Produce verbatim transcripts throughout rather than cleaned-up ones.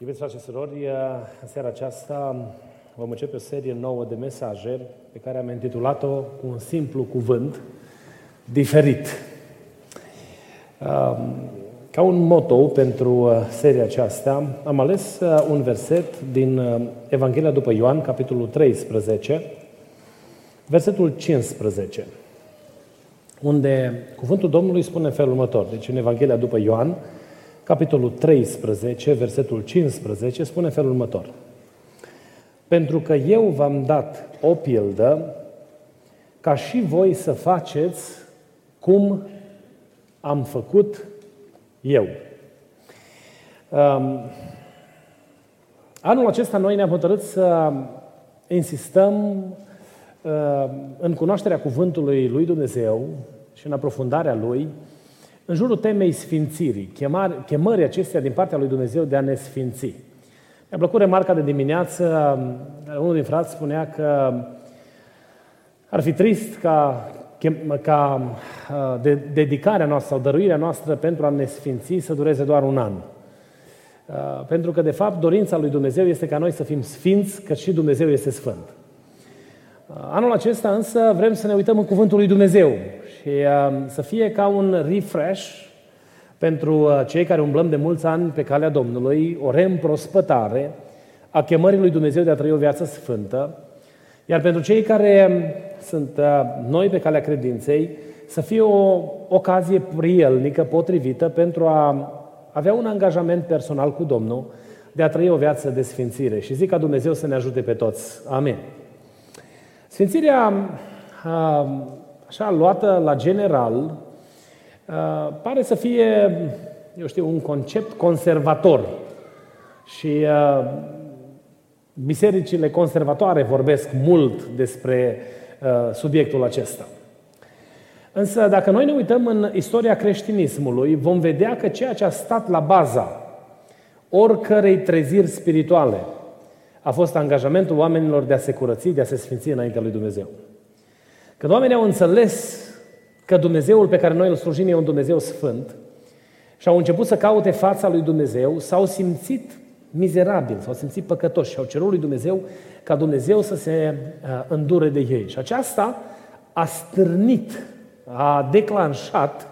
Iubiți frate și surori, în seara aceasta vom începe o serie nouă de mesaje pe care am intitulat-o cu un simplu cuvânt, diferit. Ca un motou pentru seria aceasta am ales un verset din Evanghelia după Ioan, capitolul treisprezece, versetul cincisprezece, unde cuvântul Domnului spune în felul următor. Deci în Evanghelia după Ioan, capitolul treisprezece, versetul cincisprezece, spune felul următor. Pentru că eu v-am dat o pildă ca și voi să faceți cum am făcut eu. Anul acesta noi ne-am hotărât să insistăm în cunoașterea cuvântului lui Dumnezeu și în aprofundarea lui, în jurul temei sfințirii, chemării acestea din partea lui Dumnezeu de a ne sfinți. Mi-a plăcut remarca de dimineață, unul din frați spunea că ar fi trist ca, ca de, dedicarea noastră sau dăruirea noastră pentru a ne sfinți să dureze doar un an. Pentru că, de fapt, dorința lui Dumnezeu este ca noi să fim sfinți, că și Dumnezeu este sfânt. Anul acesta însă vrem să ne uităm în cuvântul lui Dumnezeu și să fie ca un refresh pentru cei care umblăm de mulți ani pe calea Domnului, o reîmprospătare a chemării lui Dumnezeu de a trăi o viață sfântă, iar pentru cei care sunt noi pe calea credinței, să fie o ocazie prielnică, potrivită, pentru a avea un angajament personal cu Domnul de a trăi o viață de sfințire. Și zic ca Dumnezeu să ne ajute pe toți. Amin. Sfințirea, așa, luată la general, pare să fie, eu știu, un concept conservator. Și bisericile conservatoare vorbesc mult despre subiectul acesta. Însă, dacă noi ne uităm în istoria creștinismului, vom vedea că ceea ce a stat la baza oricărei treziri spirituale a fost angajamentul oamenilor de a se curăți, de a se sfinți înaintea lui Dumnezeu. Când oamenii au înțeles că Dumnezeul pe care noi îl slujim e un Dumnezeu sfânt și au început să caute fața lui Dumnezeu, s-au simțit mizerabili, s-au simțit păcătoși și au cerut lui Dumnezeu ca Dumnezeu să se îndure de ei. Și aceasta a stârnit, a declanșat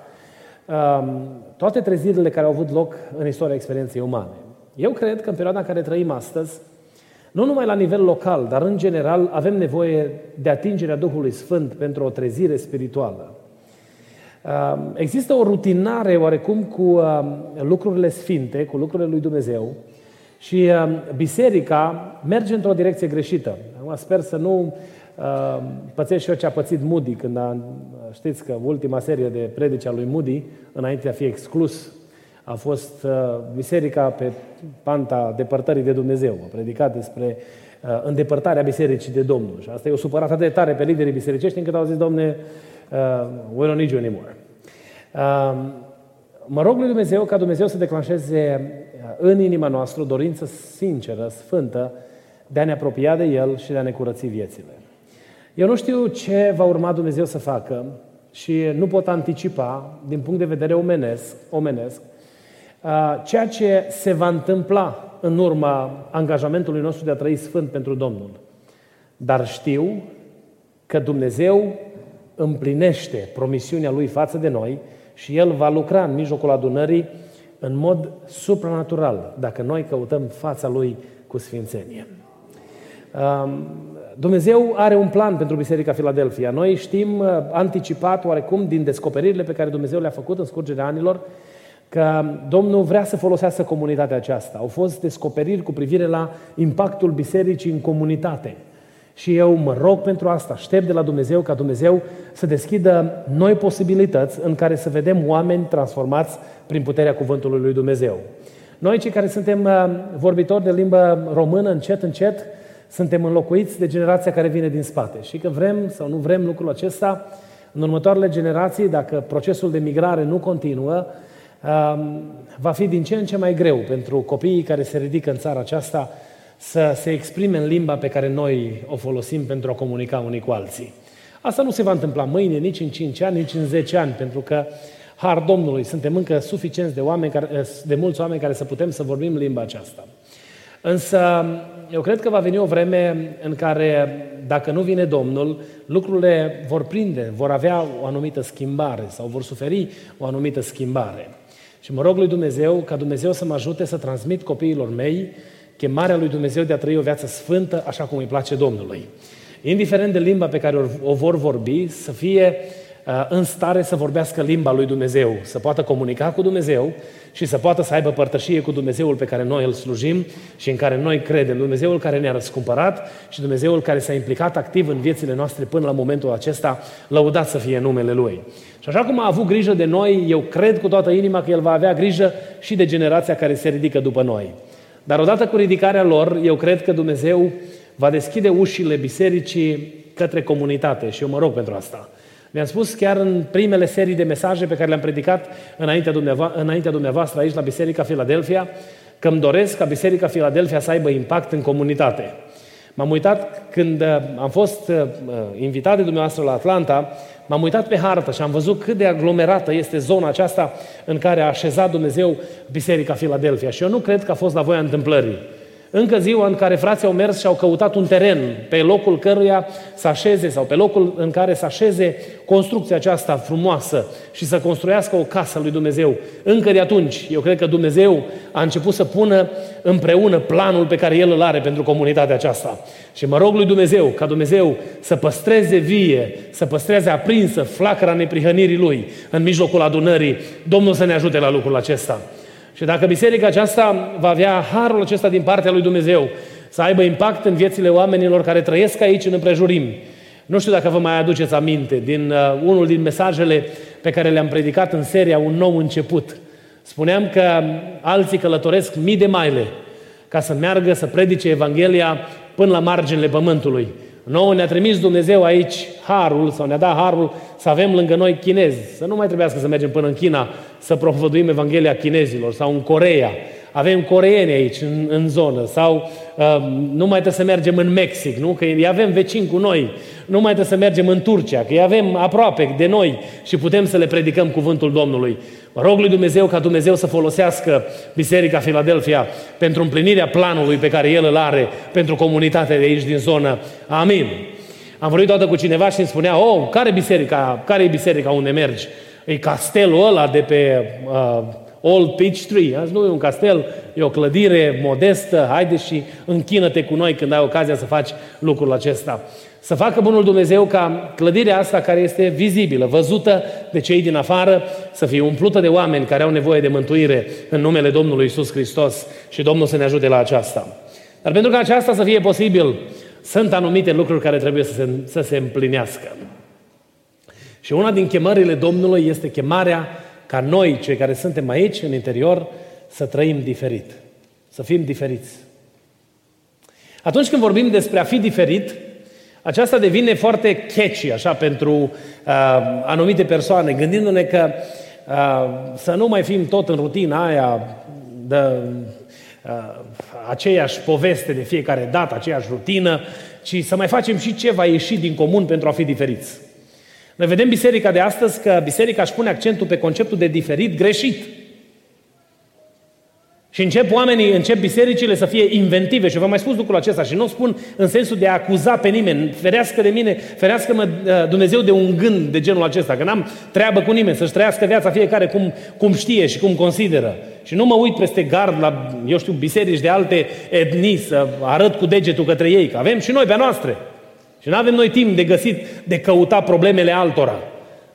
toate trezirile care au avut loc în istoria experienței umane. Eu cred că în perioada în care trăim astăzi, nu numai la nivel local, dar în general avem nevoie de atingerea Duhului Sfânt pentru o trezire spirituală. Există o rutinare oarecum cu lucrurile sfinte, cu lucrurile lui Dumnezeu și biserica merge într-o direcție greșită. Acum sper să nu pățesc și eu ce a pățit Moody, când a, știți că ultima serie de predici a lui Moody, înainte de a fi exclus, a fost uh, biserica pe panta depărtării de Dumnezeu. A predicat despre uh, îndepărtarea bisericii de Domnul. Și asta i-a supărat atât de tare pe liderii bisericești încât au zis, Domne, uh, we don't need you anymore. Uh, mă rog lui Dumnezeu ca Dumnezeu să declanșeze în inima noastră o dorință sinceră, sfântă, de a ne apropia de El și de a ne curăți viețile. Eu nu știu ce va urma Dumnezeu să facă și nu pot anticipa, din punct de vedere omenesc, omenesc ceea ce se va întâmpla în urma angajamentului nostru de a trăi sfânt pentru Domnul. Dar știu că Dumnezeu împlinește promisiunea Lui față de noi și El va lucra în mijlocul adunării în mod supranatural, dacă noi căutăm fața Lui cu sfințenie. Dumnezeu are un plan pentru Biserica Filadelfia. Noi știm anticipat oarecum din descoperirile pe care Dumnezeu le-a făcut în scurgerea anilor, că Domnul vrea să folosească comunitatea aceasta. Au fost descoperiri cu privire la impactul bisericii în comunitate. Și eu mă rog pentru asta, aștept de la Dumnezeu ca Dumnezeu să deschidă noi posibilități în care să vedem oameni transformați prin puterea cuvântului lui Dumnezeu. Noi, cei care suntem vorbitori de limbă română, încet, încet, suntem înlocuiți de generația care vine din spate. Și că vrem sau nu vrem lucrul acesta, în următoarele generații, dacă procesul de migrare nu continuă, va fi din ce în ce mai greu pentru copiii care se ridică în țara aceasta să se exprime în limba pe care noi o folosim pentru a comunica unii cu alții. Asta nu se va întâmpla mâine, nici în cinci ani, nici în zece ani, pentru că, har Domnului, suntem încă suficienți de, oameni care, de mulți oameni care să putem să vorbim limba aceasta. Însă, eu cred că va veni o vreme în care, dacă nu vine Domnul, lucrurile vor prinde, vor avea o anumită schimbare sau vor suferi o anumită schimbare. Și mă rog lui Dumnezeu ca Dumnezeu să mă ajute să transmit copiilor mei chemarea lui Dumnezeu de a trăi o viață sfântă așa cum îi place Domnului. Indiferent de limba pe care o vor vorbi, să fie în stare să vorbească limba lui Dumnezeu, să poată comunica cu Dumnezeu și să poată să aibă părtășie cu Dumnezeul pe care noi îl slujim și în care noi credem, Dumnezeul care ne-a răscumpărat și Dumnezeul care s-a implicat activ în viețile noastre până la momentul acesta, lăudat să fie numele Lui. Și așa cum a avut grijă de noi, eu cred cu toată inima că El va avea grijă și de generația care se ridică după noi. Dar odată cu ridicarea lor, eu cred că Dumnezeu va deschide ușile bisericii către comunitate și eu mă rog pentru asta. Mi-am spus chiar în primele serii de mesaje pe care le-am predicat înaintea dumneavoastră, înaintea dumneavoastră aici la Biserica Filadelfia, că îmi doresc ca Biserica Filadelfia să aibă impact în comunitate. M-am uitat când am fost invitat de dumneavoastră la Atlanta, m-am uitat pe hartă și am văzut cât de aglomerată este zona aceasta în care a așezat Dumnezeu Biserica Filadelfia. Și eu nu cred că a fost la voia întâmplării. Încă ziua în care frații au mers și au căutat un teren pe locul căruia să așeze sau pe locul în care să așeze construcția aceasta frumoasă și să construiască o casă lui Dumnezeu. Încă de atunci, eu cred că Dumnezeu a început să pună împreună planul pe care El îl are pentru comunitatea aceasta. Și mă rog lui Dumnezeu ca Dumnezeu să păstreze vie, să păstreze aprinsă flacăra neprihănirii Lui în mijlocul adunării. Domnul să ne ajute la lucrul acesta. Și dacă biserica aceasta va avea harul acesta din partea lui Dumnezeu, să aibă impact în viețile oamenilor care trăiesc aici în împrejurimi. Nu știu dacă vă mai aduceți aminte din uh, unul din mesajele pe care le-am predicat în seria Un nou început. Spuneam că alții călătoresc mii de maile ca să meargă să predice Evanghelia până la marginile pământului. Nouă ne-a trimis Dumnezeu aici harul, sau ne-a dat harul să avem lângă noi chinezi, să nu mai trebuiască să mergem până în China să propovăduim Evanghelia chinezilor, sau în Coreea. Avem coreeni aici în, în zonă, sau uh, nu mai trebuie să mergem în Mexic, nu? Că îi avem vecini cu noi, nu mai trebuie să mergem în Turcia, că îi avem aproape de noi și putem să le predicăm cuvântul Domnului. Mă rog lui Dumnezeu ca Dumnezeu să folosească Biserica Filadelfia pentru împlinirea planului pe care El îl are pentru comunitatea de aici din zonă. Amin. Am vorbit toată cu cineva și îmi spunea, oh, care e biserica, care e biserica unde mergi? E castelul ăla de pe uh, Old Peachtree. Azi nu e un castel, e o clădire modestă, haide și închină-te cu noi când ai ocazia să faci lucrul acesta. Să facă bunul Dumnezeu ca clădirea asta care este vizibilă, văzută de cei din afară, să fie umplută de oameni care au nevoie de mântuire în numele Domnului Iisus Hristos și Domnul să ne ajute la aceasta. Dar pentru ca aceasta să fie posibil, sunt anumite lucruri care trebuie să se, să se împlinească. Și una din chemările Domnului este chemarea ca noi, cei care suntem aici, în interior, să trăim diferit. Să fim diferiți. Atunci când vorbim despre a fi diferit, aceasta devine foarte catchy, așa, pentru uh, anumite persoane, gândindu-ne că uh, să nu mai fim tot în rutina aia de... aceeași poveste de fiecare dată, aceeași rutină, ci să mai facem și ce va ieși din comun pentru a fi diferiți. Noi vedem biserica de astăzi că biserica își pune accentul pe conceptul de diferit greșit. Și încep oamenii, încep bisericile să fie inventive. Și v-am mai spus lucrul acesta și nu spun în sensul de a acuza pe nimeni. Ferească de mine, ferească-mă Dumnezeu de un gând de genul acesta, că n-am treabă cu nimeni, să-și trăiască viața fiecare cum, cum știe și cum consideră. Și nu mă uit peste gard la, eu știu, biserici de alte etnii să arăt cu degetul către ei, că avem și noi pe-a noastră. Și nu avem noi timp de găsit, de căuta problemele altora.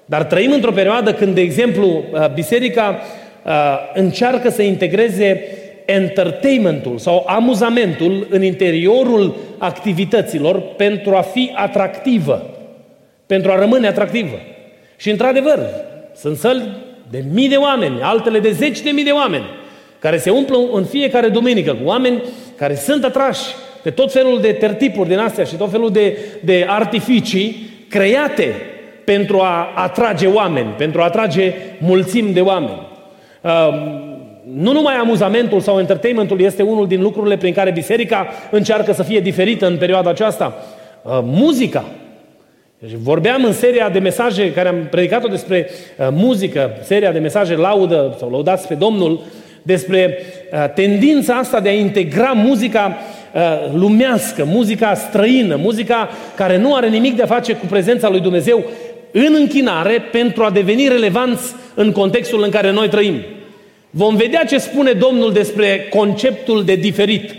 Dar trăim într-o perioadă când, de exemplu, biserica Uh, încearcă să integreze entertainmentul sau amuzamentul în interiorul activităților pentru a fi atractivă, pentru a rămâne atractivă. Și într-adevăr, sunt săli de mii de oameni, altele de zeci de mii de oameni, care se umplă în fiecare duminică cu oameni care sunt atrași de tot felul de tertipuri din astea și tot felul de, de artificii create pentru a atrage oameni, pentru a atrage mulțimi de oameni. Nu numai amuzamentul sau entertainmentul este unul din lucrurile prin care biserica încearcă să fie diferită în perioada aceasta. Muzica. Vorbeam în seria de mesaje care am predicat-o despre muzică, seria de mesaje laudă sau laudați pe Domnul, despre tendința asta de a integra muzica lumească, muzica străină, muzica care nu are nimic de a face cu prezența lui Dumnezeu în închinare pentru a deveni relevanți în contextul în care noi trăim. Vom vedea ce spune Domnul despre conceptul de diferit.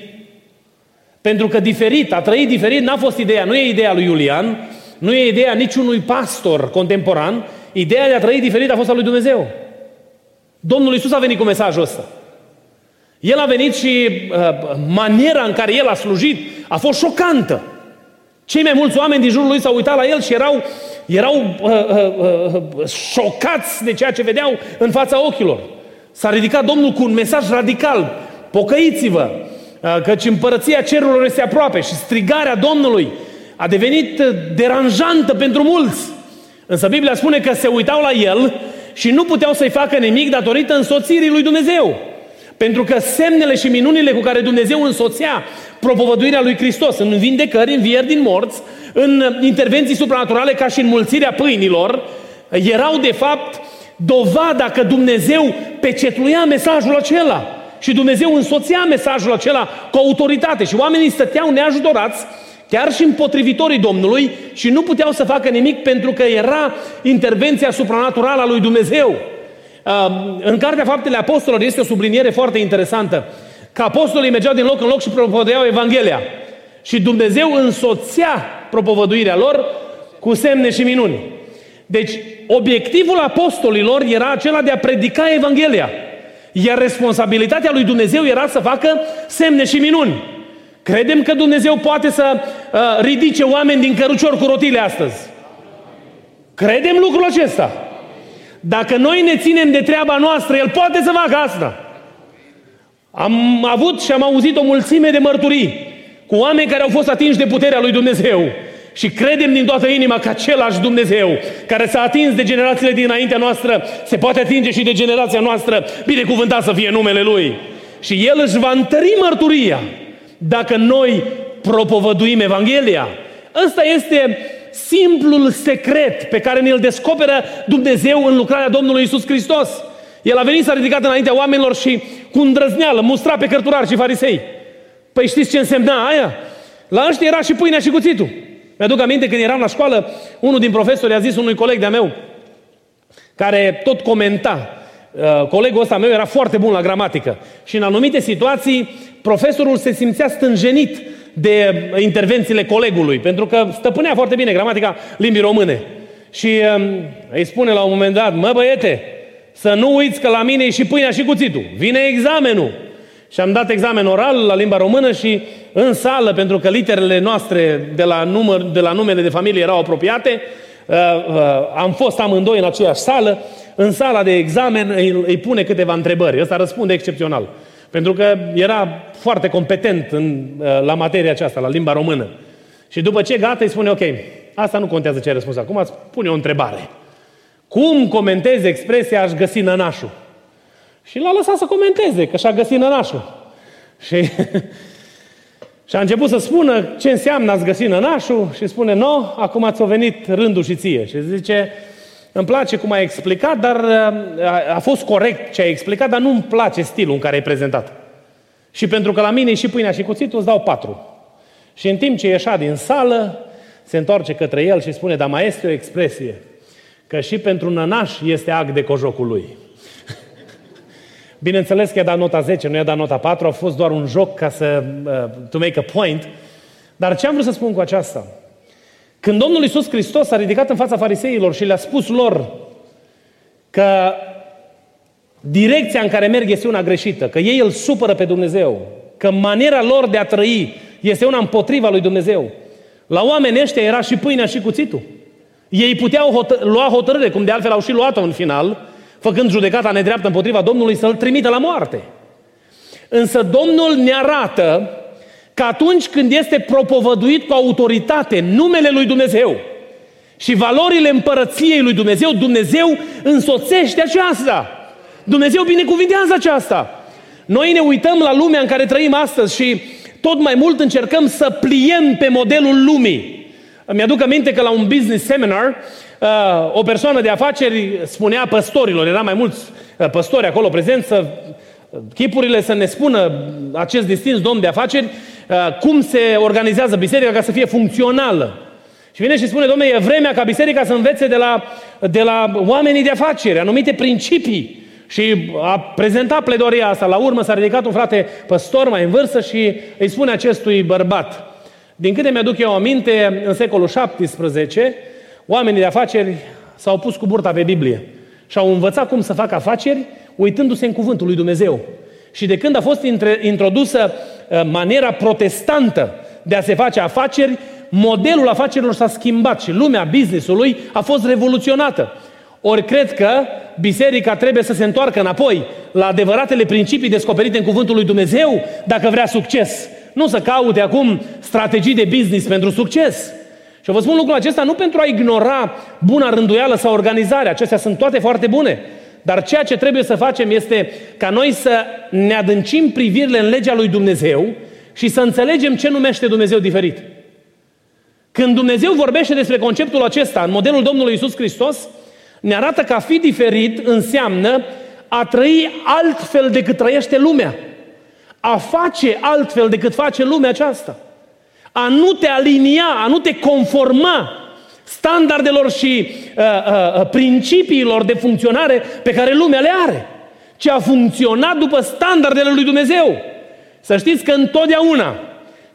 Pentru că diferit, a trăi diferit, n-a fost ideea, nu e ideea lui Iulian, nu e ideea niciunui pastor contemporan, ideea de a trăi diferit a fost a lui Dumnezeu. Domnul Iisus a venit cu mesajul ăsta. El a venit și uh, maniera în care El a slujit a fost șocantă. Cei mai mulți oameni din jurul Lui s-au uitat la El și erau, erau uh, uh, uh, șocați de ceea ce vedeau în fața ochilor. S-a ridicat Domnul cu un mesaj radical. Pocăiți-vă, uh, căci împărăția cerurilor este aproape. Și strigarea Domnului a devenit deranjantă pentru mulți. Însă Biblia spune că se uitau la El și nu puteau să-i facă nimic datorită însoțirii lui Dumnezeu. Pentru că semnele și minunile cu care Dumnezeu însoțea propovăduirea lui Hristos în vindecări, în învieri din morți, în intervenții supranaturale ca și în mulțirea pâinilor, erau de fapt dovada că Dumnezeu pecetluia mesajul acela. Și Dumnezeu însoțea mesajul acela cu autoritate. Și oamenii stăteau neajutorați, chiar și împotrivitorii Domnului, și nu puteau să facă nimic pentru că era intervenția supranaturală a lui Dumnezeu. În Cartea Faptele Apostolilor este o subliniere foarte interesantă, că apostolii mergeau din loc în loc și propovăduiau Evanghelia. Și Dumnezeu însoțea propovăduirea lor cu semne și minuni. Deci, obiectivul apostolilor era acela de a predica Evanghelia. Iar responsabilitatea lui Dumnezeu era să facă semne și minuni. Credem că Dumnezeu poate să uh, ridice oameni din cărucior cu rotile astăzi? Credem lucrul acesta. Dacă noi ne ținem de treaba noastră, El poate să facă asta. Am avut și am auzit o mulțime de mărturii cu oameni care au fost atinși de puterea lui Dumnezeu. Și credem din toată inima că același Dumnezeu care s-a atins de generațiile dinaintea noastră se poate atinge și de generația noastră, binecuvântat să fie numele Lui. Și El își va întări mărturia dacă noi propovăduim Evanghelia. Ăsta este simplul secret pe care ne-l descoperă Dumnezeu în lucrarea Domnului Iisus Hristos. El a venit, s-a ridicat înaintea oamenilor și cu îndrăzneală mustra pe cărturari și farisei. Păi știți ce însemna aia? La ăștia era și pâinea și cuțitul. Mi-aduc aminte când eram la școală, unul din profesori a zis unui coleg de-a meu, care tot comenta, colegul ăsta meu era foarte bun la gramatică și în anumite situații profesorul se simțea stânjenit de intervențiile colegului, pentru că stăpânea foarte bine gramatica limbii române. Și um, îi spune la un moment dat: mă băiete, să nu uiți că la mine e și pâinea și cuțitul, vine examenul. Și am dat examen oral la limba română și în sală, pentru că literele noastre de la, număr, de la numele de familie erau apropiate, uh, uh, am fost amândoi în aceeași sală. În sala de examen îi, îi pune câteva întrebări, ăsta răspunde excepțional, pentru că era foarte competent în, la materia aceasta, la limba română. Și după ce gata îi spune: ok, asta nu contează ce ai răspuns acum, îți pune o întrebare. Cum comentezi expresia "aș găsi nănașul"? Și l-a lăsat să comenteze, că și-a găsit nănașul. Și, și a început să spună ce înseamnă "ați găsit nănașul" și spune: no, acum ți-a venit rândul și ție. Și zice: îmi place cum ai explicat, dar a, a fost corect ce ai explicat, dar nu-mi place stilul în care ai prezentat. Și pentru că la mine e și pâinea și cuțitul, îți dau patru. Și în timp ce ieșea din sală, se întoarce către el și spune: dar mai este o expresie, că și pentru nănaș este ac de cojocul lui. Bineînțeles că i-a dat nota zece, nu i-a dat nota patru, a fost doar un joc ca să uh, to make a point. Dar ce am vrut să spun cu aceasta? Când Domnul Iisus Hristos s-a ridicat în fața fariseilor și le-a spus lor că direcția în care merg este una greșită, că ei îl supără pe Dumnezeu, că maniera lor de a trăi este una împotriva lui Dumnezeu, la oamenii ăștia era și pâinea și cuțitul. Ei puteau hotă- lua hotărâre, cum de altfel au și luat-o în final, făcând judecata nedreaptă împotriva Domnului, să-L trimită la moarte. Însă Domnul ne arată că că atunci când este propovăduit cu autoritate numele lui Dumnezeu și valorile împărăției lui Dumnezeu, Dumnezeu însoțește aceasta. Dumnezeu binecuvintează aceasta. Noi ne uităm la lumea în care trăim astăzi și tot mai mult încercăm să pliem pe modelul lumii. Îmi aduc aminte că la un business seminar, o persoană de afaceri spunea păstorilor, era mai mulți păstori acolo prezenți, să chipurile să ne spună acest distins domn de afaceri cum se organizează biserica ca să fie funcțională. Și vine și spune, domne, e vremea ca biserica să învețe de la, de la oamenii de afaceri anumite principii. Și a prezentat pledoaria asta. La urmă s-a ridicat un frate păstor mai în vârstă și îi spune acestui bărbat, din câte mi-aduc eu aminte, în secolul șaptesprezece, oamenii de afaceri s-au pus cu burta pe Biblie și au învățat cum să facă afaceri uitându-se în cuvântul lui Dumnezeu. Și de când a fost introdusă maniera protestantă de a se face afaceri, modelul afacerilor s-a schimbat și lumea business-ului a fost revoluționată. Ori cred că biserica trebuie să se întoarcă înapoi la adevăratele principii descoperite în cuvântul lui Dumnezeu dacă vrea succes. Nu să caute acum strategii de business pentru succes. Și vă spun lucrul acesta nu pentru a ignora buna rânduială sau organizare. Acestea sunt toate foarte bune. Dar ceea ce trebuie să facem este ca noi să ne adâncim privirile în legea lui Dumnezeu și să înțelegem ce numește Dumnezeu diferit. Când Dumnezeu vorbește despre conceptul acesta, în modelul Domnului Iisus Hristos, ne arată că a fi diferit înseamnă a trăi altfel decât trăiește lumea. A face altfel decât face lumea aceasta. A nu te alinia, a nu te conforma standardelor și uh, uh, principiilor de funcționare pe care lumea le are, ci a funcționa după standardele lui Dumnezeu. Să știți că întotdeauna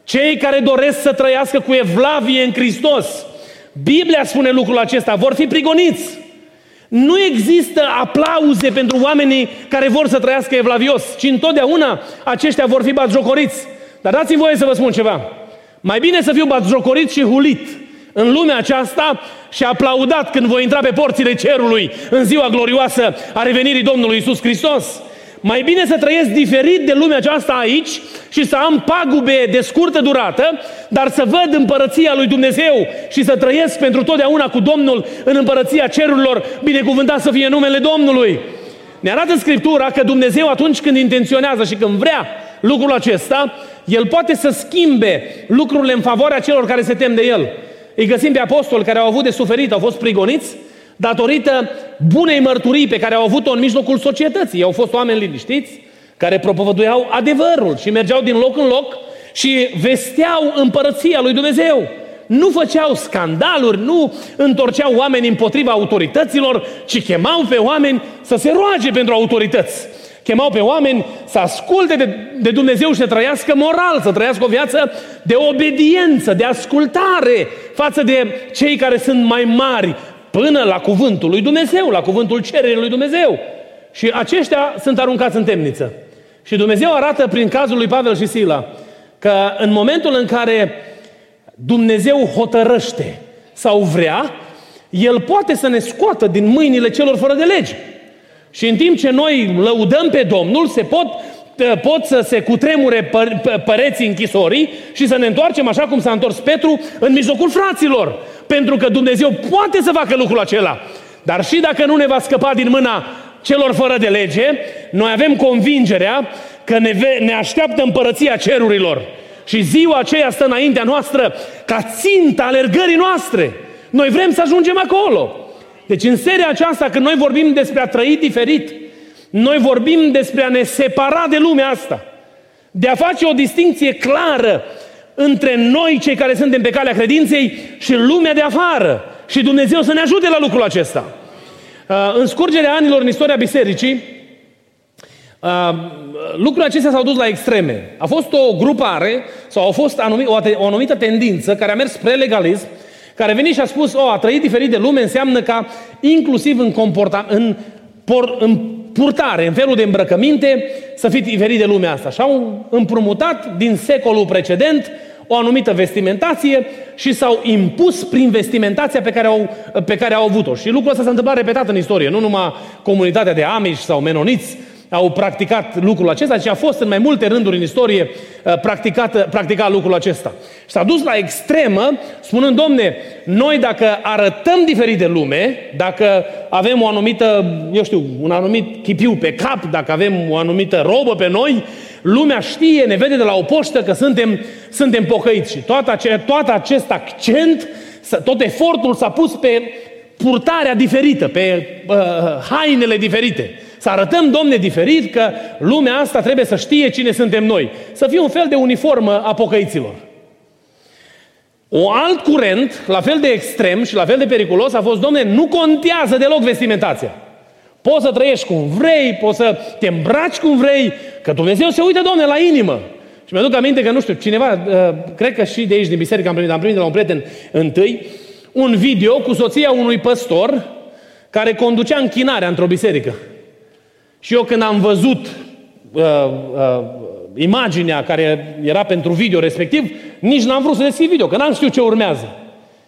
cei care doresc să trăiască cu evlavie în Hristos, Biblia spune lucrul acesta, vor fi prigoniți. Nu există aplauze pentru oamenii care vor să trăiască evlavios, ci întotdeauna aceștia vor fi batjocoriți. Dar dați-mi voie să vă spun ceva. Mai bine să fiu batjocorit și hulit în lumea aceasta și aplaudat când voi intra pe porțile cerului în ziua glorioasă a revenirii Domnului Iisus Hristos. Mai bine să trăiesc diferit de lumea aceasta aici și să am pagube de scurtă durată, dar să văd împărăția lui Dumnezeu și să trăiesc pentru totdeauna cu Domnul în împărăția cerurilor, binecuvântat să fie numele Domnului. Ne arată Scriptura că Dumnezeu atunci când intenționează și când vrea lucrul acesta, El poate să schimbe lucrurile în favoarea celor care se tem de El. Îi găsim pe apostoli care au avut de suferit, au fost prigoniți, datorită bunei mărturii pe care au avut-o în mijlocul societății. Au fost oameni liniștiți care propovăduiau adevărul și mergeau din loc în loc și vesteau împărăția lui Dumnezeu. Nu făceau scandaluri, nu întorceau oameni împotriva autorităților, ci chemau pe oameni să se roage pentru autorități. Chemau pe oameni să asculte de, de Dumnezeu și să trăiască moral, să trăiască o viață de obediență, de ascultare față de cei care sunt mai mari, până la cuvântul lui Dumnezeu, la cuvântul cererii lui Dumnezeu. Și aceștia sunt aruncați în temniță. Și Dumnezeu arată prin cazul lui Pavel și Sila că în momentul în care Dumnezeu hotărăște sau vrea, El poate să ne scoată din mâinile celor fără de lege. Și în timp ce noi lăudăm pe Domnul, se pot, pot să se cutremure păreții închisorii și să ne întoarcem așa cum s-a întors Petru în mijlocul fraților. Pentru că Dumnezeu poate să facă lucrul acela. Dar și dacă nu ne va scăpa din mâna celor fără de lege, noi avem convingerea că ne, ve- ne așteaptă împărăția cerurilor. Și ziua aceea stă înaintea noastră ca ținta alergării noastre. Noi vrem să ajungem acolo. Deci în seria aceasta, când noi vorbim despre a trăi diferit, noi vorbim despre a ne separa de lumea asta. De a face o distinție clară între noi, cei care suntem pe calea credinței, și lumea de afară. Și Dumnezeu să ne ajute la lucrul acesta. În scurgerea anilor în istoria bisericii, lucrurile acestea s-au dus la extreme. A fost o grupare, sau a fost o anumită tendință care a mers spre legalism, care a venit și a spus, o, a trăi diferit de lume înseamnă ca inclusiv în, comporta, în, por, în purtare, în felul de îmbrăcăminte, să fii diferit de lumea asta. Și au împrumutat din secolul precedent o anumită vestimentație și s-au impus prin vestimentația pe care au, pe care au avut-o. Și lucrul ăsta s-a întâmplat repetat în istorie, nu numai comunitatea de Amish sau Mennoniți, au practicat lucrul acesta și a fost în mai multe rânduri în istorie practicat, practicat lucrul acesta. Și s-a dus la extremă, spunând, domne, noi dacă arătăm diferit de lume, dacă avem o anumită, eu știu, un anumit chipiu pe cap, dacă avem o anumită robă pe noi, lumea știe, ne vede de la o poștă că suntem, suntem pocăiți. Și toată ace- toată acest accent, tot efortul s-a pus pe purtarea diferită, pe uh, hainele diferite. Să arătăm, domne, diferit, că lumea asta trebuie să știe cine suntem noi. Să fie un fel de uniformă a pocăiților. O alt curent, la fel de extrem și la fel de periculos, a fost, domne, nu contează deloc vestimentația. Poți să trăiești cum vrei, poți să te îmbraci cum vrei, că Dumnezeu se uită, domne, la inimă. Și mi-aduc aminte că, nu știu, cineva, cred că și de aici, din biserică, am primit, am primit de la un prieten întâi, un video cu soția unui păstor care conducea închinarea într-o biserică. Și eu când am văzut uh, uh, imaginea care era pentru video respectiv, nici n-am vrut să deschid video, că n-am știut ce urmează.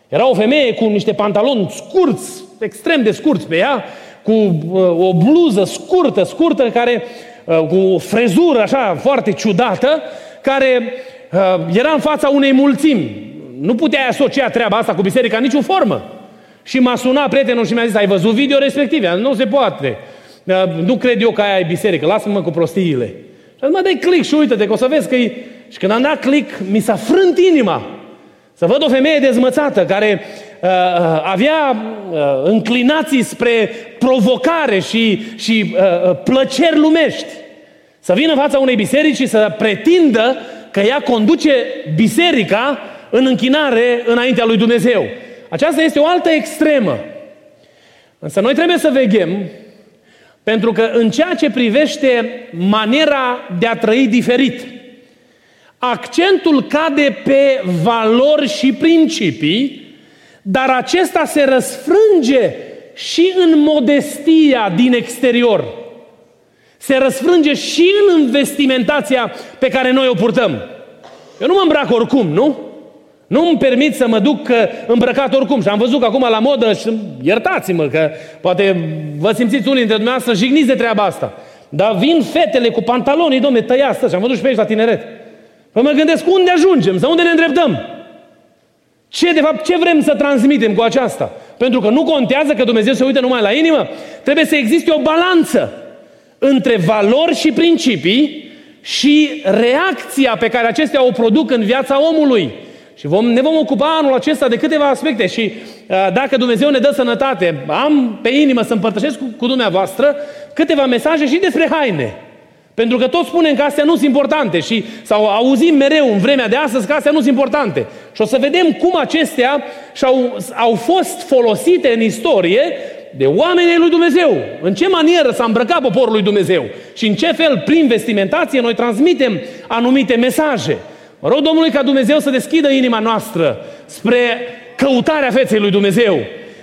Era o femeie cu niște pantaloni scurți, extrem de scurți pe ea, cu uh, o bluză scurtă, scurtă, care, uh, cu o frezură așa foarte ciudată, care uh, era în fața unei mulțimi. Nu puteai asocia treaba asta cu biserica în nicio formă. Și m-a sunat prietenul și mi-a zis, ai văzut video respectiv? Nu se poate. Nu cred eu că aia e biserică, lasă-mă cu prostiile. Și mă dai click și uite-te că o să vezi că e... Și când am dat click, mi s-a frânt inima. Să văd o femeie dezmățată care uh, avea uh, înclinații spre provocare și, și uh, plăceri lumești. Să vină în fața unei biserici și să pretindă că ea conduce biserica în închinare înaintea lui Dumnezeu. Aceasta este o altă extremă. Însă noi trebuie să veghem, pentru că în ceea ce privește maniera de a trăi diferit, accentul cade pe valori și principii, dar acesta se răsfrânge și în modestia din exterior. Se răsfrânge și în vestimentația pe care noi o purtăm. Eu nu mă îmbrac oricum, nu? Nu îmi permit să mă duc îmbrăcat oricum. Și am văzut că acum la modă, și iertați-mă că poate vă simțiți unii dintre dumneavoastră jigniți de treaba asta. Dar vin fetele cu pantalonii, domne, tăiați, și am văzut și pe aici la tineret. Păi mă gândesc unde ajungem, sau unde ne îndreptăm. Ce, de fapt, ce vrem să transmitem cu aceasta? Pentru că nu contează că Dumnezeu se uită numai la inimă. Trebuie să existe o balanță între valori și principii și reacția pe care acestea o produc în viața omului. Și vom, ne vom ocupa anul acesta de câteva aspecte și dacă Dumnezeu ne dă sănătate, am pe inimă să împărtășesc cu, cu dumneavoastră câteva mesaje și despre haine. Pentru că toți spunem că astea nu sunt importante și sau auzim mereu în vremea de astăzi că astea nu sunt importante. Și o să vedem cum acestea și-au, au fost folosite în istorie de oamenii lui Dumnezeu. În ce manieră s-a îmbrăcat poporul lui Dumnezeu și în ce fel, prin vestimentație, noi transmitem anumite mesaje. Mă rog Domnului ca Dumnezeu să deschidă inima noastră spre căutarea feței lui Dumnezeu.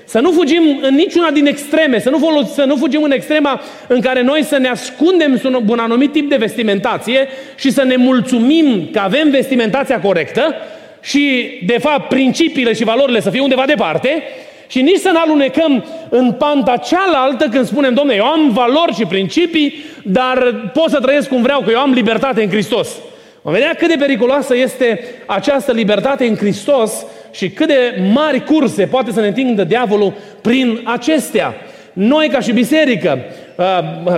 Să nu fugim în niciuna din extreme, să nu, folos- să nu fugim în extrema în care noi să ne ascundem sub un anumit tip de vestimentație și să ne mulțumim că avem vestimentația corectă și, de fapt, principiile și valorile să fie undeva departe și nici să ne alunecăm în panta cealaltă când spunem, dom'le, eu am valori și principii, dar pot să trăiesc cum vreau, că eu am libertate în Hristos. Vom vedea cât de periculoasă este această libertate în Hristos și cât de mari curse poate să ne întingă diavolul prin acestea. Noi, ca și biserică,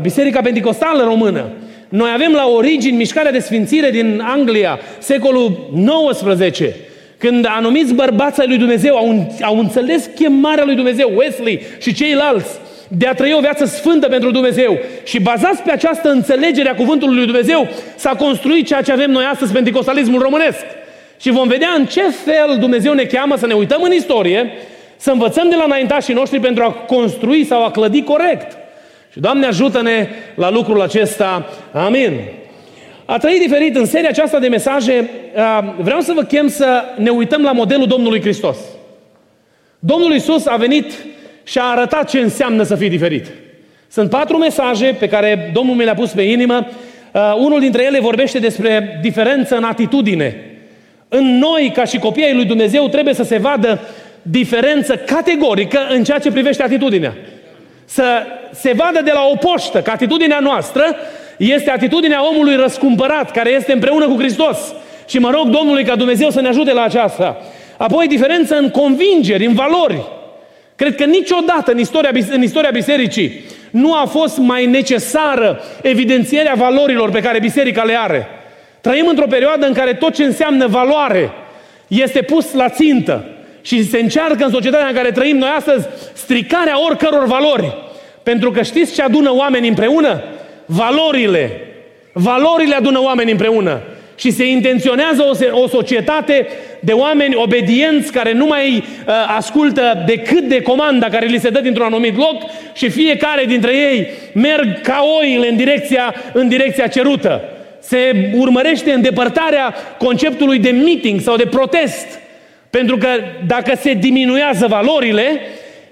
Biserica Penticostală Română, noi avem la origini mișcarea de sfințire din Anglia, secolul nouăsprezece, când anumiți bărbați ai lui Dumnezeu au, au înțeles chemarea lui Dumnezeu, Wesley și ceilalți, de a trăi o viață sfântă pentru Dumnezeu. Și bazați pe această înțelegere a cuvântului lui Dumnezeu, s-a construit ceea ce avem noi astăzi, penticostalismul românesc. Și vom vedea în ce fel Dumnezeu ne cheamă să ne uităm în istorie, să învățăm de la înaintașii noștri pentru a construi sau a clădi corect. Și Doamne ajută-ne la lucrul acesta. Amin. A trăi diferit în seria aceasta de mesaje, vreau să vă chem să ne uităm la modelul Domnului Hristos. Domnul Iisus a venit și a arătat ce înseamnă să fii diferit. Sunt patru mesaje pe care Domnul mi le-a pus pe inimă. Uh, unul dintre ele vorbește despre diferență în atitudine. În noi, ca și copiii lui Dumnezeu, trebuie să se vadă diferență categorică în ceea ce privește atitudinea. să se vadă de la o poștă că atitudinea noastră este atitudinea omului răscumpărat, care este împreună cu Hristos. Și mă rog Domnului ca Dumnezeu să ne ajute la aceasta. Apoi, diferență în convingeri, în valori. Cred că niciodată în istoria, în istoria bisericii nu a fost mai necesară evidențierea valorilor pe care biserica le are. Trăim într-o perioadă în care tot ce înseamnă valoare este pus la țintă. Și se încearcă în societatea în care trăim noi astăzi stricarea oricăror valori. Pentru că știți ce adună oameni împreună? Valorile. Valorile adună oameni împreună. Și se intenționează o, o societate de oameni obedienți care nu mai uh, ascultă decât de comanda care li se dă dintr-un anumit loc și fiecare dintre ei merg ca oile în direcția, în direcția cerută. Se urmărește îndepărtarea conceptului de meeting sau de protest. Pentru că dacă se diminuează valorile,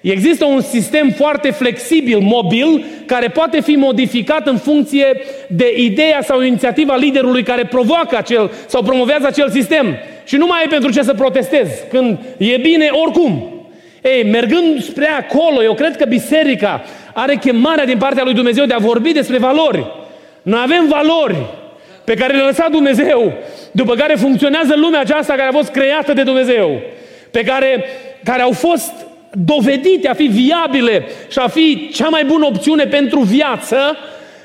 există un sistem foarte flexibil, mobil, care poate fi modificat în funcție de ideea sau inițiativa liderului care provoacă acel sau promovează acel sistem. Și nu mai e pentru ce să protestez, când e bine oricum. Ei, mergând spre acolo, eu cred că biserica are chemarea din partea lui Dumnezeu de a vorbi despre valori. Noi avem valori pe care le-a lăsat Dumnezeu, după care funcționează lumea aceasta care a fost creată de Dumnezeu, pe care, care au fost dovedite a fi viabile și a fi cea mai bună opțiune pentru viață,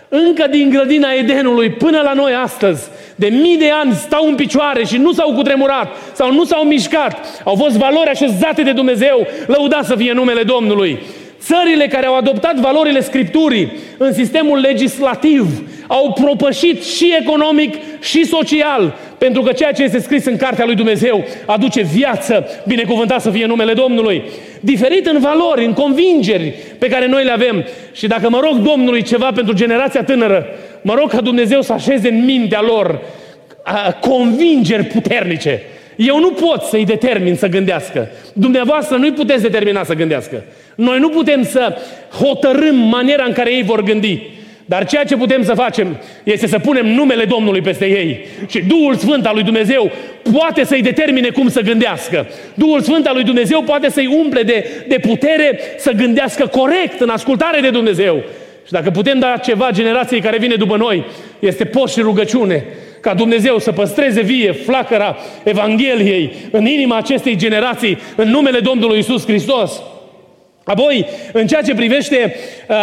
încă din grădina Edenului până la noi astăzi. De mii de ani stau în picioare și nu s-au cutremurat sau nu s-au mișcat. Au fost valori așezate de Dumnezeu, lăudat să fie numele Domnului. Țările care au adoptat valorile Scripturii în sistemul legislativ au propășit și economic și social, pentru că ceea ce este scris în cartea lui Dumnezeu aduce viață, binecuvântat să fie numele Domnului. Diferit în valori, în convingeri pe care noi le avem. Și dacă mă rog Domnului ceva pentru generația tânără, mă rog ca Dumnezeu să așeze în mintea lor a, convingeri puternice. Eu nu pot să-i determin să gândească. Dumneavoastră nu-i puteți determina să gândească. Noi nu putem să hotărâm maniera în care ei vor gândi. Dar ceea ce putem să facem este să punem numele Domnului peste ei. Și Duhul Sfânt al lui Dumnezeu poate să-i determine cum să gândească. Duhul Sfânt al lui Dumnezeu poate să-i umple de, de putere să gândească corect, în ascultare de Dumnezeu. Și dacă putem da ceva generației care vine după noi, este post și rugăciune, ca Dumnezeu să păstreze vie flacăra Evangheliei în inima acestei generații, în numele Domnului Iisus Hristos. Apoi, în ceea ce privește uh,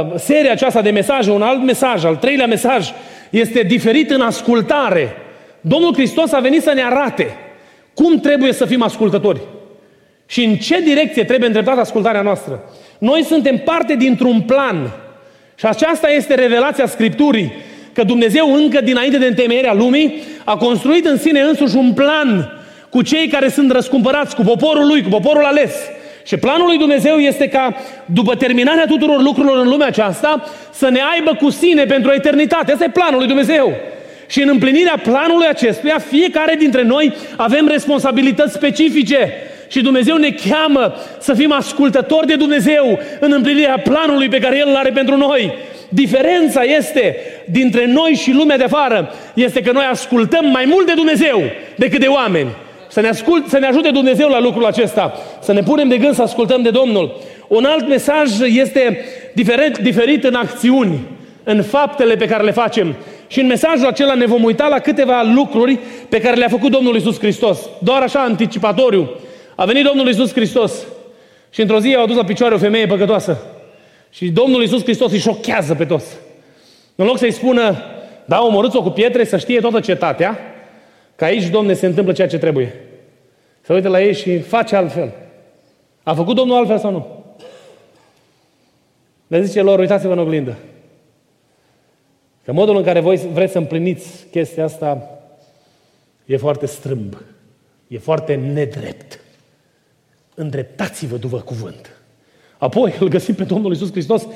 uh, seria aceasta de mesaje, un alt mesaj, al treilea mesaj, este diferit în ascultare. Domnul Hristos a venit să ne arate cum trebuie să fim ascultători și în ce direcție trebuie îndreptată ascultarea noastră. Noi suntem parte dintr-un plan și aceasta este revelația Scripturii, că Dumnezeu încă dinainte de întemeierea lumii a construit în sine însuși un plan cu cei care sunt răscumpărați, cu poporul lui, cu poporul ales. Și planul lui Dumnezeu este ca, după terminarea tuturor lucrurilor în lumea aceasta, să ne aibă cu sine pentru eternitate. Asta e planul lui Dumnezeu. Și în împlinirea planului acestuia, fiecare dintre noi avem responsabilități specifice. Și Dumnezeu ne cheamă să fim ascultători de Dumnezeu în împlinirea planului pe care El îl are pentru noi. Diferența este dintre noi și lumea de afară este că noi ascultăm mai mult de Dumnezeu decât de oameni. Să ne, ascult, să ne ajute Dumnezeu la lucrul acesta. Să ne punem de gând să ascultăm de Domnul. Un alt mesaj este diferit, diferit în acțiuni, în faptele pe care le facem. Și în mesajul acela ne vom uita la câteva lucruri pe care le-a făcut Domnul Iisus Hristos. Doar așa, anticipatoriu. A venit Domnul Iisus Hristos și într-o zi i-a adus la picioare o femeie păcătoasă. Și Domnul Iisus Hristos îi șochează pe toți. În loc să-i spună, da, omorâți-o cu pietre, să știe toată cetatea, că aici, Domne, se întâmplă ceea ce trebuie. Se uită la ei și face altfel. A făcut Domnul altfel sau nu? Le zice lor, uitați-vă în oglindă. Că modul în care voi vreți să împliniți chestia asta e foarte strâmb. E foarte nedrept. Îndreptați-vă după cuvânt. Apoi îl găsim pe Domnul Iisus Hristos,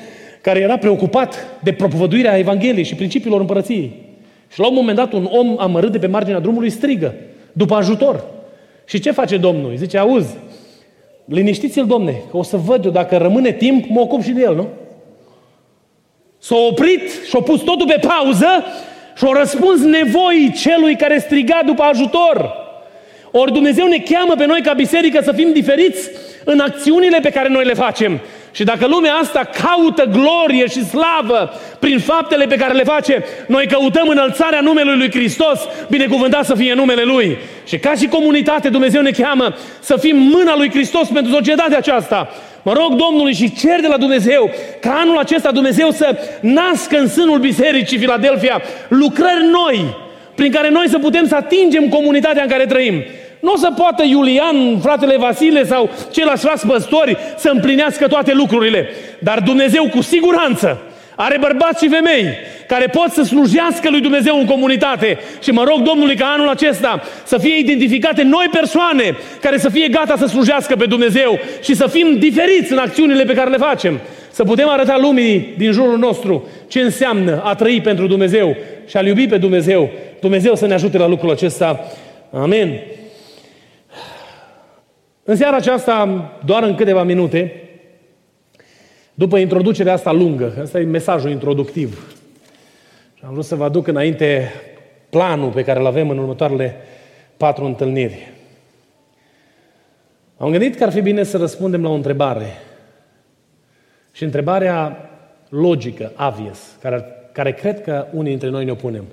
care era preocupat de propovăduirea Evangheliei și principiilor împărăției. Și la un moment dat un om amărât de pe marginea drumului strigă după ajutor. Și ce face Domnul? Zice, auzi, liniștiți-l, Domne, că o să văd eu, dacă rămâne timp, mă ocup și de el, nu? S-a oprit și a pus totul pe pauză și a răspuns nevoii celui care striga după ajutor. Ori Dumnezeu ne cheamă pe noi ca biserică să fim diferiți în acțiunile pe care noi le facem. Și dacă lumea asta caută glorie și slavă prin faptele pe care le face, noi căutăm înălțarea numelui lui Hristos, binecuvântat să fie numele Lui. Și ca și comunitate, Dumnezeu ne cheamă să fim mâna lui Hristos pentru societatea aceasta. Mă rog Domnului și cer de la Dumnezeu ca anul acesta Dumnezeu să nască în sânul Bisericii Filadelfia lucrări noi, prin care noi să putem să atingem comunitatea în care trăim. Nu o să poată Iulian, fratele Vasile sau ceilalți frați păstori să împlinească toate lucrurile. Dar Dumnezeu cu siguranță are bărbați și femei care pot să slujească lui Dumnezeu în comunitate. Și mă rog Domnului ca anul acesta să fie identificate noi persoane care să fie gata să slujească pe Dumnezeu și să fim diferiți în acțiunile pe care le facem. Să putem arăta lumii din jurul nostru ce înseamnă a trăi pentru Dumnezeu și a-L iubi pe Dumnezeu. Dumnezeu să ne ajute la lucrul acesta. Amen. În seara aceasta, doar în câteva minute, după introducerea asta lungă, asta e mesajul introductiv. Și am vrut să vă aduc înainte planul pe care îl avem în următoarele patru întâlniri. Am gândit că ar fi bine să răspundem la o întrebare. Și întrebarea logică, obvious, care, care cred că unii dintre noi ne-o punem,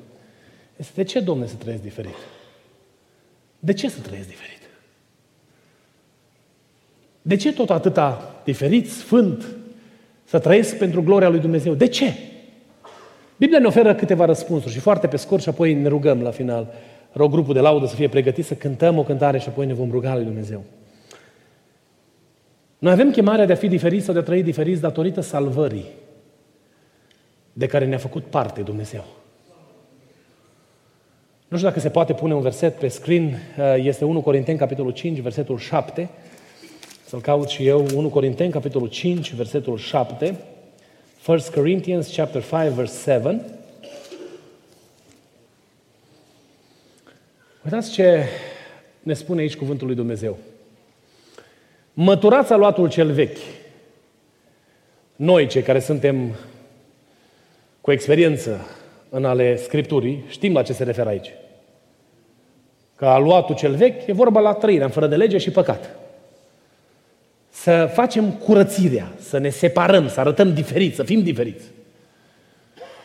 este de ce, Domne, să trăiesc diferit? De ce să trăiesc diferit? De ce tot atâta diferit, sfânt, să trăiesc pentru gloria lui Dumnezeu? De ce? Biblia ne oferă câteva răspunsuri și foarte pe scurt și apoi ne rugăm la final. Rog grupul de laudă să fie pregătit să cântăm o cântare și apoi ne vom ruga lui Dumnezeu. Noi avem chemarea de a fi diferiți sau de a trăi diferiți datorită salvării de care ne-a făcut parte Dumnezeu. Nu știu dacă se poate pune un verset pe screen, este întâi Corinteni, capitolul cinci, versetul șapte. Să-l caut și eu, întâi Corinteni, capitolul cinci, versetul șapte. First Corinthians, chapter five, verse seven. Uitați ce ne spune aici cuvântul lui Dumnezeu. Măturați aluatul cel vechi. Noi, cei care suntem cu experiență în ale Scripturii, știm la ce se referă aici. Că aluatul cel vechi e vorba la trăirea fără de lege și păcat. Să facem curățirea, să ne separăm, să arătăm diferiți, să fim diferiți.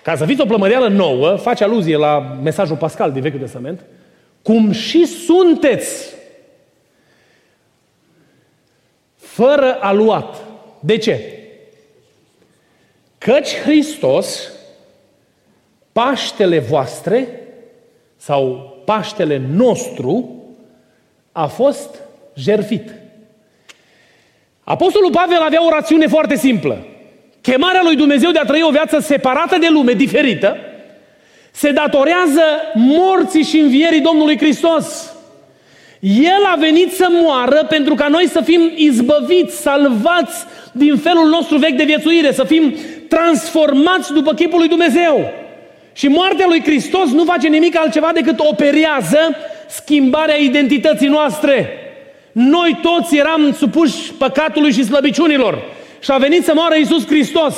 Ca să fiți o plămădeală nouă, face aluzie la mesajul pascal din Vechiul Testament, cum și sunteți fără aluat. De ce? Căci Hristos, Paștele voastre, sau Paștele nostru, a fost jertfit. Apostolul Pavel avea o rațiune foarte simplă. Chemarea lui Dumnezeu de a trăi o viață separată de lume, diferită, se datorează morții și învierii Domnului Hristos. El a venit să moară pentru ca noi să fim izbăviți, salvați din felul nostru vechi de viețuire, să fim transformați după chipul lui Dumnezeu. Și moartea lui Hristos nu face nimic altceva decât operează schimbarea identității noastre. Noi toți eram supuși păcatului și slăbiciunilor. Și a venit să moară Iisus Hristos.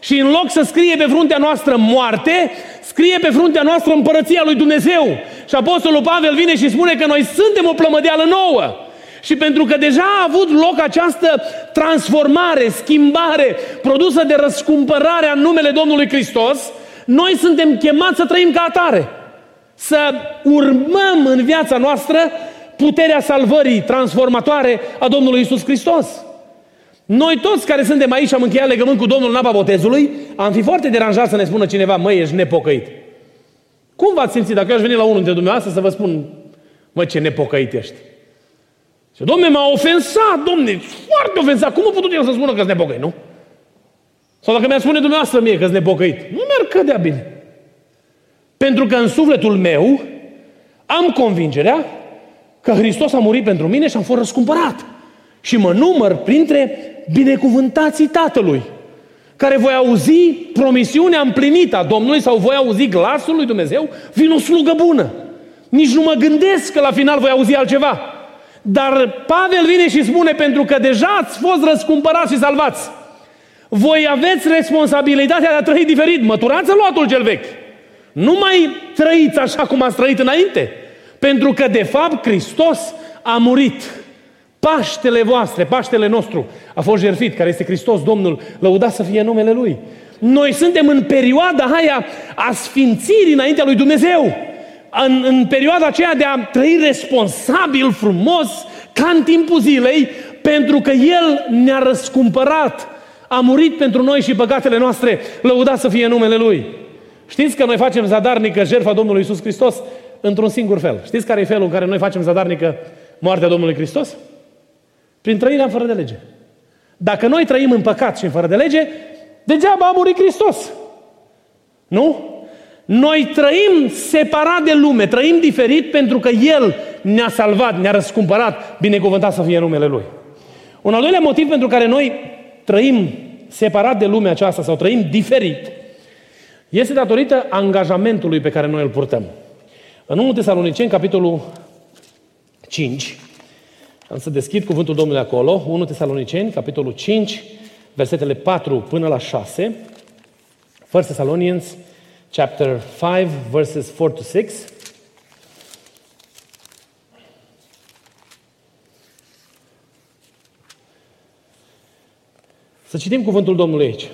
Și în loc să scrie pe fruntea noastră moarte, scrie pe fruntea noastră împărăția lui Dumnezeu. Și Apostolul Pavel vine și spune că noi suntem o plămădeală nouă. Și pentru că deja a avut loc această transformare, schimbare, produsă de răscumpărarea în numele Domnului Hristos, noi suntem chemați să trăim ca atare. Să urmăm în viața noastră puterea salvării transformatoare a Domnului Iisus Hristos. Noi toți care suntem aici am încheiat legământ cu Domnul în apa botezului, am fi foarte deranjat să ne spună cineva, măi, ești nepocăit. Cum v-ați simțit dacă eu aș veni la unul dintre dumneavoastră să vă spun, mă, ce nepocăit ești? Și, Domne, m-a ofensat, Domne, foarte ofensat. Cum a putut eu să spună că-s nepocăit, nu? Sau dacă mi-ar spune dumneavoastră mie că-s nepocăit, nu mi-ar cădea bine. Pentru că în sufletul meu am convingerea că Hristos a murit pentru mine și am fost răscumpărat. Și mă număr printre binecuvântații Tatălui, care voi auzi promisiunea împlinită a Domnului sau voi auzi glasul lui Dumnezeu, vino slugă bună. Nici nu mă gândesc că la final voi auzi altceva. Dar Pavel vine și spune, pentru că deja ați fost răscumpărați și salvați, voi aveți responsabilitatea de a trăi diferit. Măturați aluatul cel vechi. Nu mai trăiți așa cum ați trăit înainte. Pentru că, de fapt, Hristos a murit Paștele voastre, Paștele nostru a fost jertfit, care este Hristos Domnul, lăudat să fie numele Lui. Noi suntem în perioada aia a sfințirii înaintea lui Dumnezeu. În, în perioada aceea de a trăi responsabil, frumos, ca în timpul zilei, pentru că El ne-a răscumpărat, a murit pentru noi și păcatele noastre, lăudat să fie numele Lui. Știți că noi facem zadarnică jertfa Domnului Iisus Hristos într-un singur fel. Știți care e felul în care noi facem zadarnică moartea Domnului Hristos? Prin trăirea în fără de lege. Dacă noi trăim în păcat și în fără de lege, degeaba a murit Hristos. Nu? Noi trăim separat de lume, trăim diferit pentru că El ne-a salvat, ne-a răscumpărat, binecuvântat să fie numele Lui. Un al doilea motiv pentru care noi trăim separat de lumea aceasta sau trăim diferit este datorită angajamentului pe care noi îl purtăm. În întâi Tesaloniceni, capitolul cinci, am să deschid cuvântul Domnului acolo, întâi Tesaloniceni, capitolul cinci, versetele patru până la șase, First Thessalonians, chapter five, verses four to six. Să citim cuvântul Domnului aici.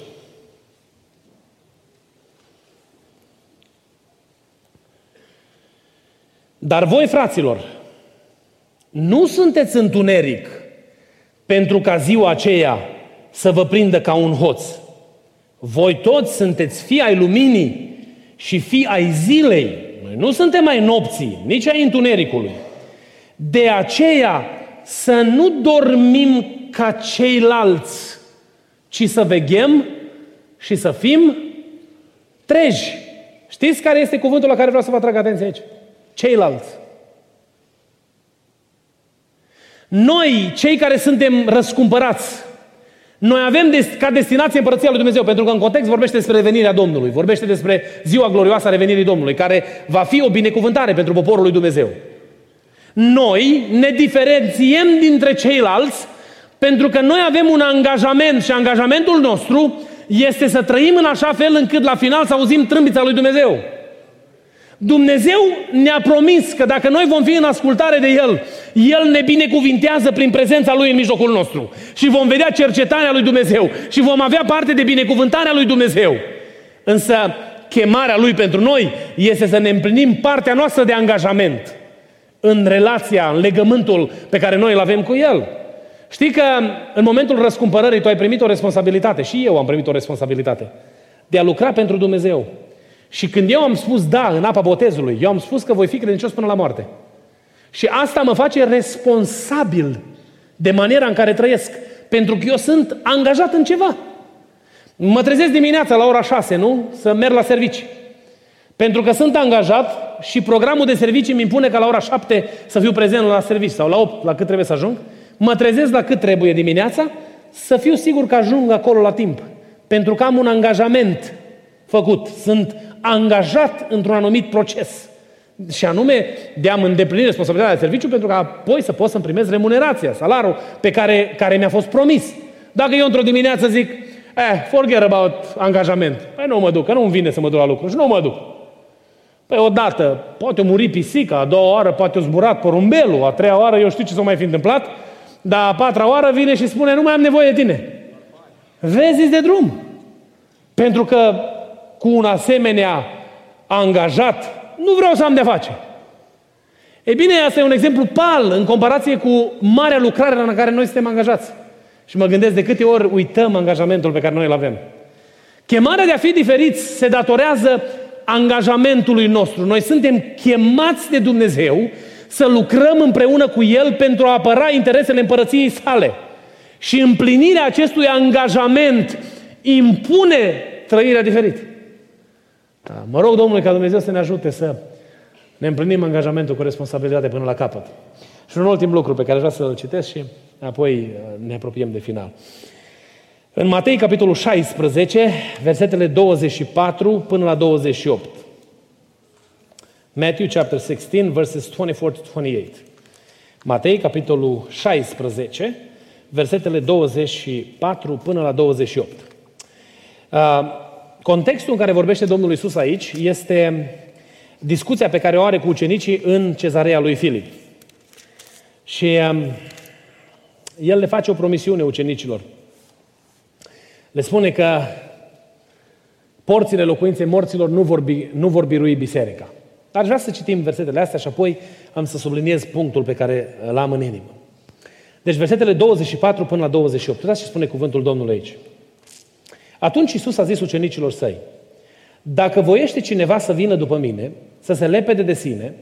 Dar voi, fraților, nu sunteți întuneric pentru ca ziua aceea să vă prindă ca un hoț. Voi toți sunteți fii ai luminii și fii ai zilei. Noi nu suntem ai nopții, nici ai întunericului. De aceea să nu dormim ca ceilalți, ci să veghem și să fim treji. Știți care este cuvântul la care vreau să vă atrag atenția aici? Ceilalți. Noi, cei care suntem răscumpărați, noi avem ca destinație împărăția lui Dumnezeu, pentru că în context vorbește despre revenirea Domnului, vorbește despre ziua glorioasă a revenirii Domnului, care va fi o binecuvântare pentru poporul lui Dumnezeu. Noi ne diferențiem dintre ceilalți pentru că noi avem un angajament și angajamentul nostru este să trăim în așa fel încât la final să auzim trâmbița lui Dumnezeu. Dumnezeu ne-a promis că dacă noi vom fi în ascultare de El, El ne binecuvintează prin prezența Lui în mijlocul nostru. Și vom vedea cercetarea Lui Dumnezeu și vom avea parte de binecuvântarea Lui Dumnezeu. Însă chemarea Lui pentru noi este să ne împlinim partea noastră de angajament în relația, în legământul pe care noi îl avem cu El. Știi că în momentul răscumpărării tu ai primit o responsabilitate, și eu am primit o responsabilitate, de a lucra pentru Dumnezeu. Și când eu am spus da în apa botezului, eu am spus că voi fi credincios până la moarte. Și asta mă face responsabil de maniera în care trăiesc, pentru că eu sunt angajat în ceva. Mă trezesc dimineața la ora șase, nu? Să merg la servici. Pentru că sunt angajat și programul de servicii îmi impune ca la ora șapte să fiu prezent la servici sau la opt, la cât trebuie să ajung. Mă trezesc la cât trebuie dimineața, să fiu sigur că ajung acolo la timp. Pentru că am un angajament făcut. Sunt angajat într-un anumit proces. Și anume de a-mi îndeplini responsabilitatea de serviciu pentru că apoi să pot să-mi primez remunerația, salariul pe care, care mi-a fost promis. Dacă eu într-o dimineață zic, eh, forget about angajament, păi nu mă duc, că nu-mi vine să mă duc la lucru și nu mă duc. Păi odată, poate o muri pisica, a doua oară poate o zburat porumbelul, a treia oară eu știu ce s-a mai fi întâmplat, dar a patra oară vine și spune, nu mai am nevoie de tine. Vezi de drum. Pentru că cu un asemenea angajat, nu vreau să am de-a face. Ei bine, asta e un exemplu pal în comparație cu marea lucrare la care noi suntem angajați. Și mă gândesc de câte ori uităm angajamentul pe care noi îl avem. Chemarea de a fi diferiți se datorează angajamentului nostru. Noi suntem chemați de Dumnezeu să lucrăm împreună cu El pentru a apăra interesele împărăției sale. Și împlinirea acestui angajament impune trăirea diferită. Da. Mă rog, Domnule, ca Dumnezeu să ne ajute să ne împlinim angajamentul cu responsabilitate până la capăt. Și un ultim lucru pe care vreau să-l citesc și apoi ne apropiem de final. În Matei, capitolul șaisprezece, versetele douăzeci și patru până la douăzeci și opt. Matthew, chapter sixteen, verses twenty-four to twenty-eight. Matei, capitolul șaisprezece, versetele douăzeci și patru până la douăzeci și opt. Uh, Contextul în care vorbește Domnul Iisus aici este discuția pe care o are cu ucenicii în Cezarea lui Filip. Și el le face o promisiune ucenicilor. Le spune că porțile locuinței morților nu vor, nu vor birui biserica. Aș vrea să citim versetele astea și apoi am să subliniez punctul pe care l-am în inimă. Deci versetele douăzeci și patru până la douăzeci și opt. Uitați ce spune cuvântul Domnului aici. Atunci Iisus a zis ucenicilor săi: dacă voiește cineva să vină după mine, să se lepede de sine,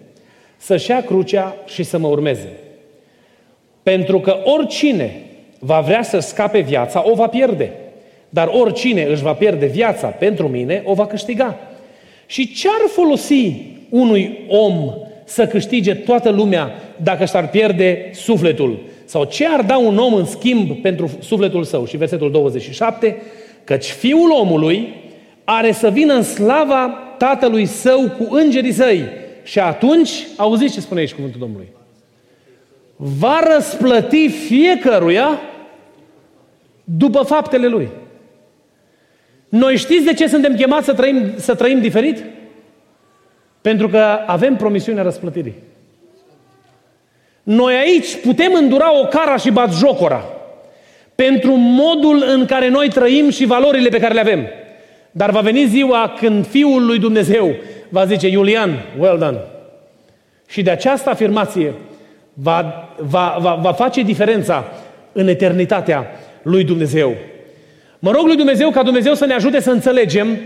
să-și ia crucea și să mă urmeze. Pentru că oricine va vrea să scape viața, o va pierde. Dar oricine își va pierde viața pentru mine, o va câștiga. Și ce-ar folosi unui om să câștige toată lumea dacă și-ar pierde sufletul? Sau ce ar da un om în schimb pentru sufletul său? Și versetul douăzeci și șapte, căci Fiul omului are să vină în slava Tatălui Său cu îngerii Săi. Și atunci, auziți ce spune aici cuvântul Domnului? Va răsplăti fiecăruia după faptele lui. Noi știți de ce suntem chemați să trăim, să trăim diferit? Pentru că avem promisiunea răsplătirii. Noi aici putem îndura o cara și batjocora pentru modul în care noi trăim și valorile pe care le avem. Dar va veni ziua când Fiul lui Dumnezeu va zice: Iulian, well done. Și de această afirmație va, va, va, va face diferența în eternitatea lui Dumnezeu. Mă rog lui Dumnezeu ca Dumnezeu să ne ajute să înțelegem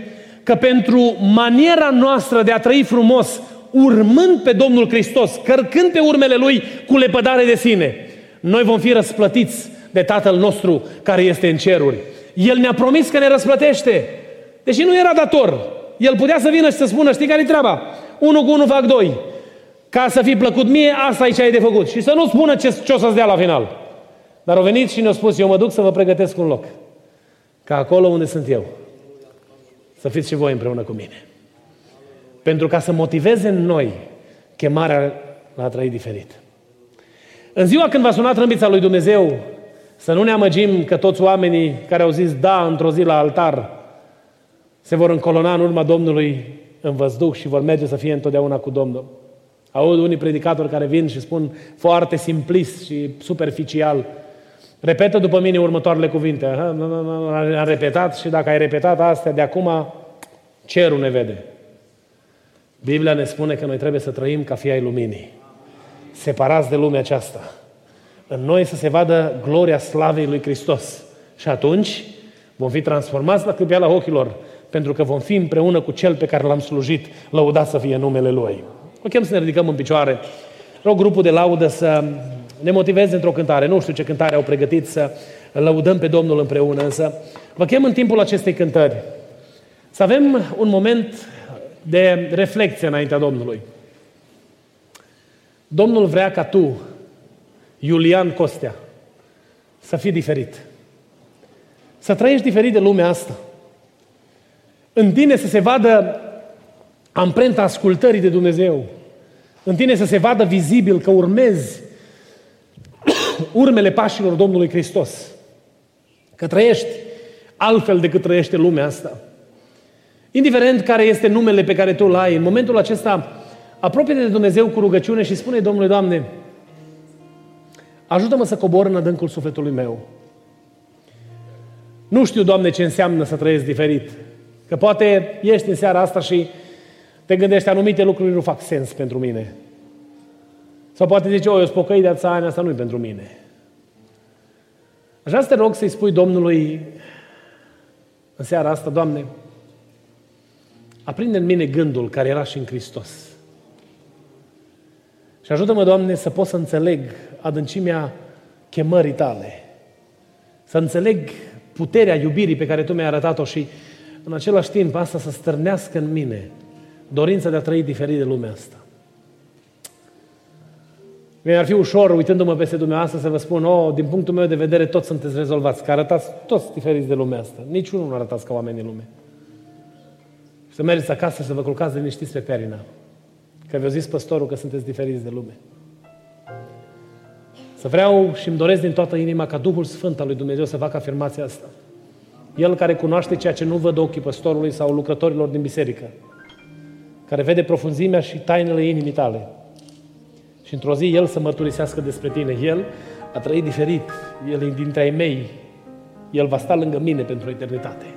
că pentru maniera noastră de a trăi frumos, urmând pe Domnul Hristos, cărcând pe urmele Lui cu lepădare de sine, noi vom fi răsplătiți de Tatăl nostru care este în ceruri. El ne-a promis că ne răsplătește. Deși nu era dator, El putea să vină și să spună: știi care-i treaba? Unul cu unul fac doi. Ca să fii plăcut mie, asta e ce ai de făcut. Și să nu spună ce, ce o să-ți dea la final. Dar au venit și ne-au spus: eu mă duc să vă pregătesc un loc. Ca acolo unde sunt eu, să fiți și voi împreună cu mine. Pentru ca să motiveze în noi chemarea la a trăi diferit. În ziua când va suna trâmbița lui Dumnezeu, să nu ne amăgim că toți oamenii care au zis da într-o zi la altar se vor încolona în urma Domnului în văzduh și vor merge să fie întotdeauna cu Domnul. Aud unii predicatori care vin și spun foarte simplist și superficial: repetă după mine următoarele cuvinte. Am repetat și dacă ai repetat astea de acum, cerul ne vede. Biblia ne spune că noi trebuie să trăim ca fii ai luminii, separați de lumea aceasta. În noi să se vadă gloria slavei lui Hristos. Și atunci vom fi transformați la clipeala ochilor, pentru că vom fi împreună cu Cel pe care L-am slujit, lăudat să fie numele Lui. O chem să ne ridicăm în picioare. Rog grupul de laudă să ne motiveze într-o cântare. Nu știu ce cântare au pregătit să lăudăm pe Domnul împreună, însă vă chem în timpul acestei cântări să avem un moment de reflecție înaintea Domnului. Domnul vrea ca tu, Iulian Costea, să fii diferit. Să trăiești diferit de lumea asta. În tine să se vadă amprenta ascultării de Dumnezeu. În tine să se vadă vizibil că urmezi urmele pașilor Domnului Hristos. Că trăiești altfel decât trăiește lumea asta. Indiferent care este numele pe care tu îl ai, în momentul acesta apropie-te de Dumnezeu cu rugăciune și spune: Domnule, Doamne, ajută-mă să cobor în adâncul sufletului meu. Nu știu, Doamne, ce înseamnă să trăiesc diferit. Că poate ești în seara asta și te gândești: anumite lucruri nu fac sens pentru mine. Sau poate zice: o, eu sunt pocăit de atâția ani, asta nu-i pentru mine. Aș vrea să te rog să-i spui Domnului în seara asta: Doamne, aprinde în mine gândul care era și în Hristos. Și ajută-mă, Doamne, să pot să înțeleg adâncimea chemării Tale. Să înțeleg puterea iubirii pe care Tu mi-ai arătat-o și în același timp asta să stârnească în mine dorința de a trăi diferit de lumea asta. Mi-ar fi ușor, uitându-mă peste dumneavoastră, să vă spun: oh, din punctul meu de vedere, toți sunteți rezolvați, că arătați toți diferiți de lumea asta. Niciunul nu arătați ca oamenii lume. Și să mergeți acasă și să vă culcați liniștiți pe perina. Că v-a zis păstorul că sunteți diferiți de lume. Să vreau și îmi doresc din toată inima ca Duhul Sfânt al lui Dumnezeu să facă afirmația asta. El care cunoaște ceea ce nu văd ochii păstorului sau lucrătorilor din biserică, care vede profunzimea și tainele inimii tale. Și într-o zi El să mărturisească despre tine. El a trăit diferit, el e dintre ai mei, el va sta lângă mine pentru eternitate.